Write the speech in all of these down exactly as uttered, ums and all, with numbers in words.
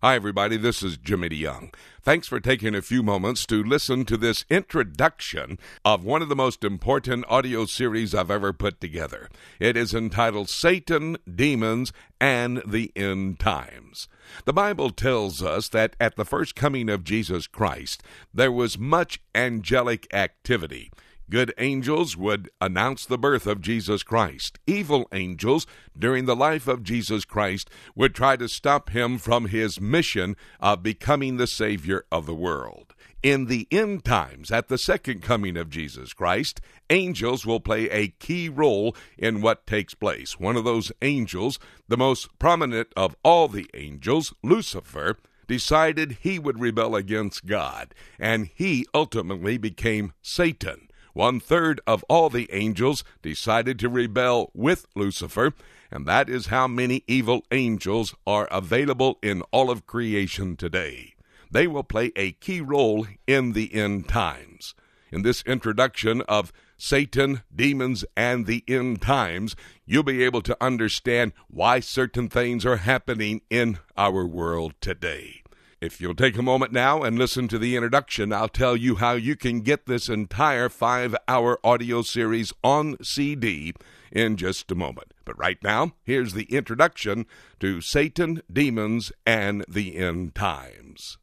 Hi, everybody. This is Jimmy DeYoung. Thanks for taking a few moments to listen to this introduction of one of the most important audio series I've ever put together. It is entitled Satan, Demons, and the End Times. The Bible tells us that at the first coming of Jesus Christ, there was much angelic activity. Good angels would announce the birth of Jesus Christ. Evil angels, during the life of Jesus Christ, would try to stop him from his mission of becoming the Savior of the world. In the end times, at the second coming of Jesus Christ, angels will play a key role in what takes place. One of those angels, the most prominent of all the angels, Lucifer, decided he would rebel against God, and he ultimately became Satan. One-third of all the angels decided to rebel with Lucifer, and that is how many evil angels are available in all of creation today. They will play a key role in the end times. In this introduction of Satan, Demons, and the End Times, you'll be able to understand why certain things are happening in our world today. If you'll take a moment now and listen to the introduction, I'll tell you how you can get this entire five-hour audio series on C D in just a moment. But right now, here's the introduction to Satan, Demons, and the End Times.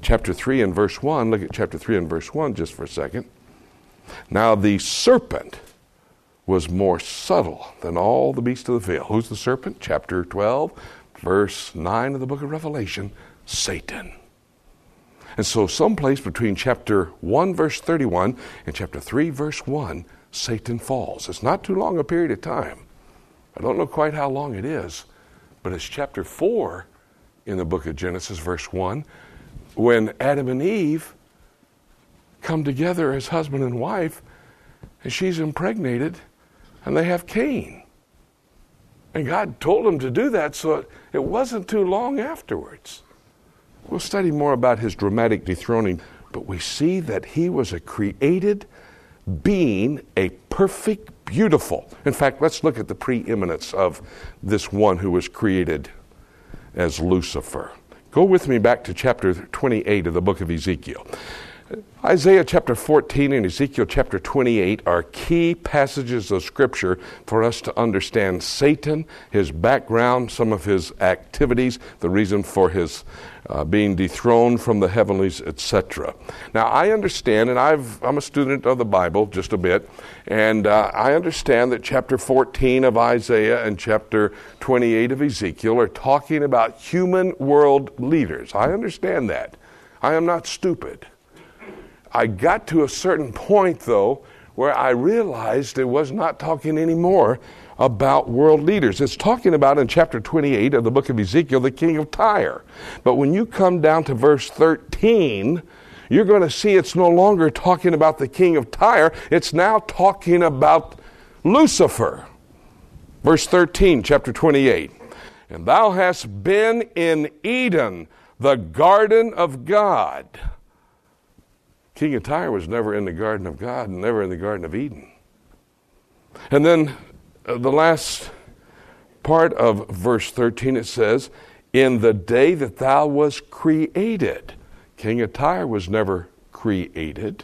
Chapter three and verse one. Look at chapter three and verse one just for a second. Now the serpent was more subtle than all the beasts of the field. Who's the serpent? Chapter twelve, verse nine of the book of Revelation. Satan. And so someplace between chapter one, verse thirty-one, and chapter three, verse one, Satan falls. It's not too long a period of time. I don't know quite how long it is, but it's chapter four in the book of Genesis, verse one, when Adam and Eve come together as husband and wife, and she's impregnated, and they have Cain. And God told them to do that, so it wasn't too long afterwards. We'll study more about his dramatic dethroning, but we see that he was a created being, a perfect, beautiful. In fact, let's look at the preeminence of this one who was created as Lucifer. Go with me back to chapter twenty-eight of the book of Ezekiel. Isaiah chapter fourteen and Ezekiel chapter twenty-eight are key passages of Scripture for us to understand Satan, his background, some of his activities, the reason for his uh, being dethroned from the heavenlies, et cetera. Now, I understand, and I've, I'm a student of the Bible just a bit, and uh, I understand that chapter fourteen of Isaiah and chapter twenty-eight of Ezekiel are talking about human world leaders. I understand that. I am not stupid. I got to a certain point, though, where I realized it was not talking anymore about world leaders. It's talking about in chapter twenty-eight of the book of Ezekiel, the king of Tyre. But when you come down to verse thirteen, you're going to see it's no longer talking about the king of Tyre. It's now talking about Lucifer. Verse thirteen, chapter twenty-eight. And thou hast been in Eden, the garden of God. King of Tyre was never in the garden of God and never in the Garden of Eden. And then uh, the last part of verse thirteen, it says, in the day that thou was created. King of Tyre was never created.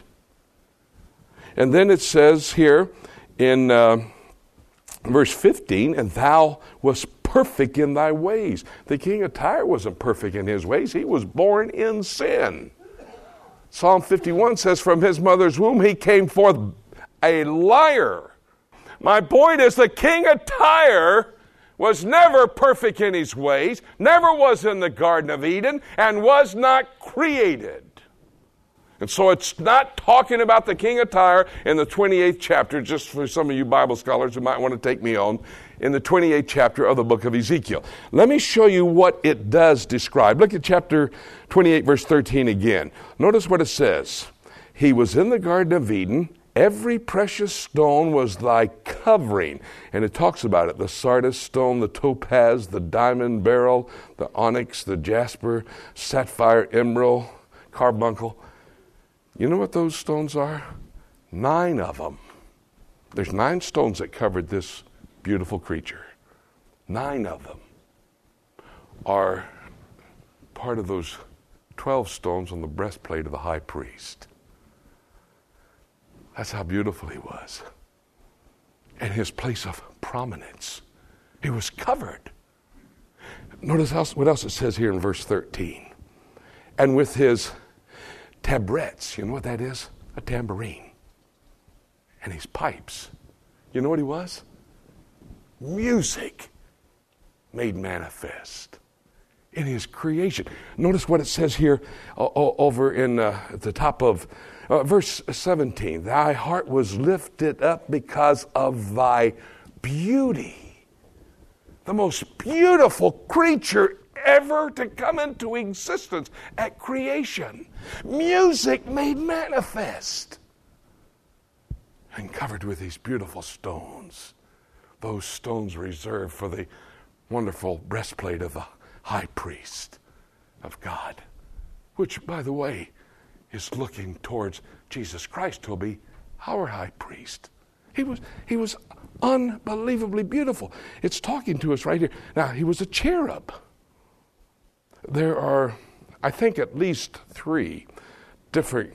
And then it says here in uh, verse fifteen, and thou was perfect in thy ways. The king of Tyre wasn't perfect in his ways. He was born in sin. Psalm fifty-one says, from his mother's womb he came forth a liar. My point is, the king of Tyre was never perfect in his ways, never was in the Garden of Eden, and was not created. And so it's not talking about the king of Tyre in the twenty-eighth chapter, just for some of you Bible scholars who might want to take me on, in the twenty-eighth chapter of the book of Ezekiel. Let me show you what it does describe. Look at chapter twenty-eight, verse thirteen again. Notice what it says. He was in the Garden of Eden. Every precious stone was thy covering. And it talks about it. The Sardis stone, the topaz, the diamond beryl, the onyx, the jasper, sapphire, emerald, carbuncle. You know what those stones are? Nine of them. There's nine stones that covered this beautiful creature. Nine of them are part of those twelve stones on the breastplate of the high priest. That's how beautiful he was. And his place of prominence. He was covered. Notice what else it says here in verse thirteen. And with his tabrets, you know what that is? A tambourine. And his pipes. You know what he was? Music made manifest in his creation. Notice what it says here uh, over in uh, at the top of uh, verse seventeen. Thy heart was lifted up because of thy beauty. The most beautiful creature ever to come into existence at creation. Music made manifest and covered with these beautiful stones. Those stones reserved for the wonderful breastplate of the high priest of God, which, by the way, is looking towards Jesus Christ, who'll be our high priest. He was, he was unbelievably beautiful. It's talking to us right here. Now, he was a cherub. There are, I think, at least three different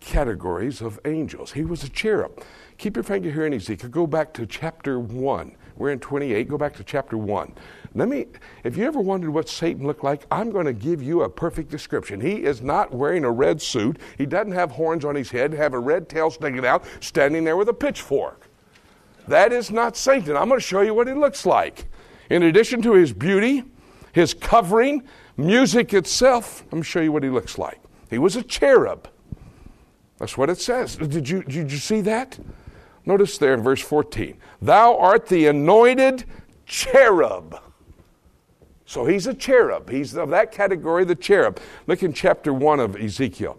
categories of angels. He was a cherub. Keep your finger here in Ezekiel. Go back to chapter one. We're in twenty-eight. Go back to chapter one. Let me, if you ever wondered what Satan looked like, I'm going to give you a perfect description. He is not wearing a red suit. He doesn't have horns on his head, have a red tail sticking out, standing there with a pitchfork. That is not Satan. I'm going to show you what he looks like. In addition to his beauty, his covering, music itself, I'm going to show you what he looks like. He was a cherub. That's what it says. Did you, did you see that? Notice there in verse fourteen. Thou art the anointed cherub. So he's a cherub. He's of that category, the cherub. Look in chapter one of Ezekiel.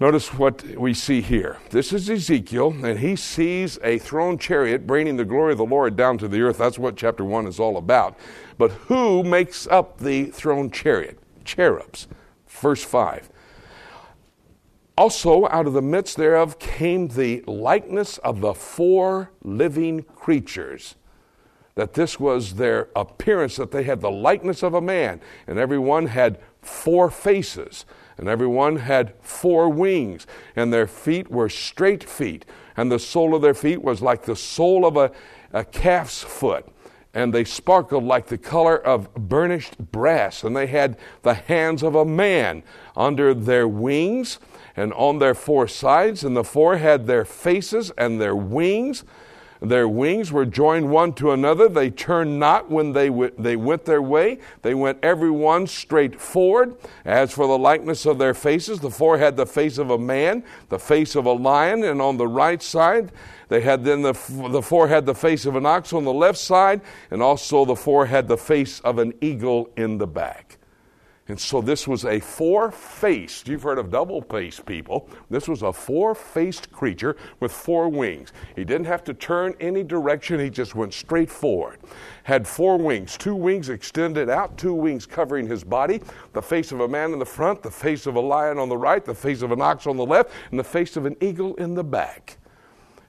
Notice what we see here. This is Ezekiel, and he sees a throne chariot bringing the glory of the Lord down to the earth. That's what chapter one is all about. But who makes up the throne chariot? Cherubs. Verse five. Also, out of the midst thereof came the likeness of the four living creatures. That this was their appearance, that they had the likeness of a man. And every one had four faces. And every one had four wings. And their feet were straight feet. And the sole of their feet was like the sole of a, a calf's foot. And they sparkled like the color of burnished brass. And they had the hands of a man under their wings. And on their four sides, and the four had their faces and their wings. Their wings were joined one to another. They turned not when they, w- they went their way. They went every one straight forward. As for the likeness of their faces, the four had the face of a man, the face of a lion, and on the right side, they had then the, f- the four had the face of an ox on the left side, and also the four had the face of an eagle in the back. And so this was a four-faced, you've heard of double-faced people. This was a four-faced creature with four wings. He didn't have to turn any direction. He just went straight forward. Had four wings, two wings extended out, two wings covering his body, the face of a man in the front, the face of a lion on the right, the face of an ox on the left, and the face of an eagle in the back.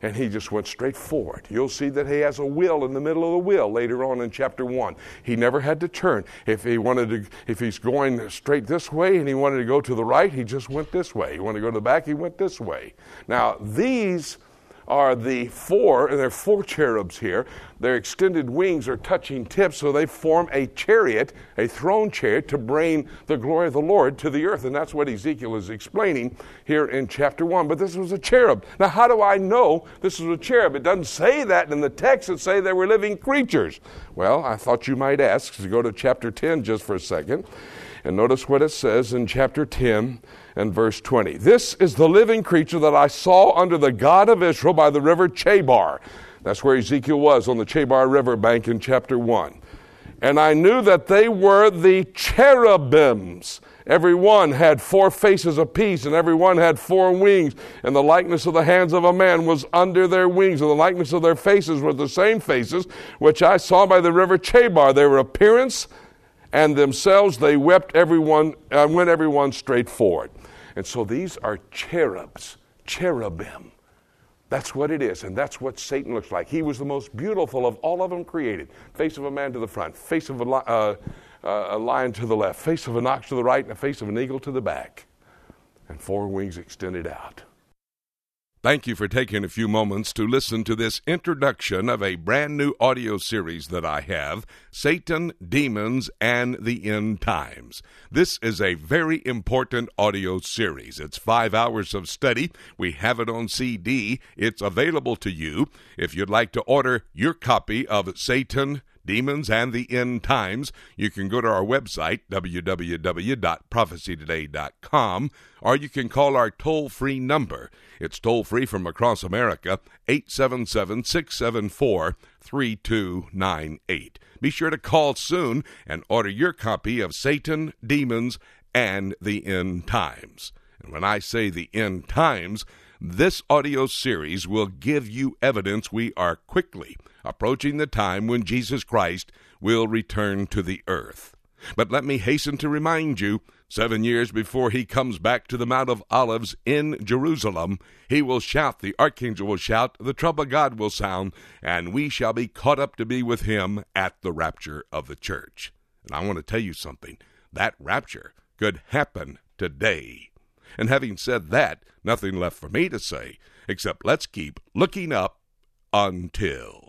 And he just went straight forward. You'll see that he has a wheel in the middle of the wheel later on in chapter one. He never had to turn. If he wanted to, if he's going straight this way and he wanted to go to the right, he just went this way. He wanted to go to the back, he went this way. Now, these are the four, and there are four cherubs here. Their extended wings are touching tips, so they form a chariot, a throne chariot, to bring the glory of the Lord to the earth. And that's what Ezekiel is explaining here in chapter one. But this was a cherub. Now, how do I know this was a cherub? It doesn't say that in the text. It says they were living creatures. Well, I thought you might ask, so go to chapter ten just for a second. And notice what it says in chapter ten and verse twenty. This is the living creature that I saw under the God of Israel by the river Chebar. That's where Ezekiel was, on the Chebar river bank in chapter one. And I knew that they were the cherubims. Every one had four faces apiece, and every one had four wings, and the likeness of the hands of a man was under their wings, and the likeness of their faces were the same faces which I saw by the river Chebar. Their appearance and themselves they wept everyone, uh, went everyone straight forward. And so these are cherubs, cherubim. That's what it is, and that's what Satan looks like. He was the most beautiful of all of them created. Face of a man to the front, face of a, uh, uh, a lion to the left, face of an ox to the right, and the face of an eagle to the back, and four wings extended out. Thank you for taking a few moments to listen to this introduction of a brand new audio series that I have, Satan, Demons, and the End Times. This is a very important audio series. It's five hours of study. We have it on C D. It's available to you. If you'd like to order your copy of Satan, Demons, and the End Times, you can go to our website, w w w dot prophecy today dot com, or you can call our toll-free number. It's toll-free from across America, eight seven seven, six seven four, three two nine eight. Be sure to call soon and order your copy of Satan, Demons, and the End Times. And when I say the End Times, this audio series will give you evidence we are quickly approaching the time when Jesus Christ will return to the earth. But let me hasten to remind you, seven years before he comes back to the Mount of Olives in Jerusalem, he will shout, the archangel will shout, the trump of God will sound, and we shall be caught up to be with him at the rapture of the church. And I want to tell you something, that rapture could happen today. And having said that, nothing left for me to say, except let's keep looking up until...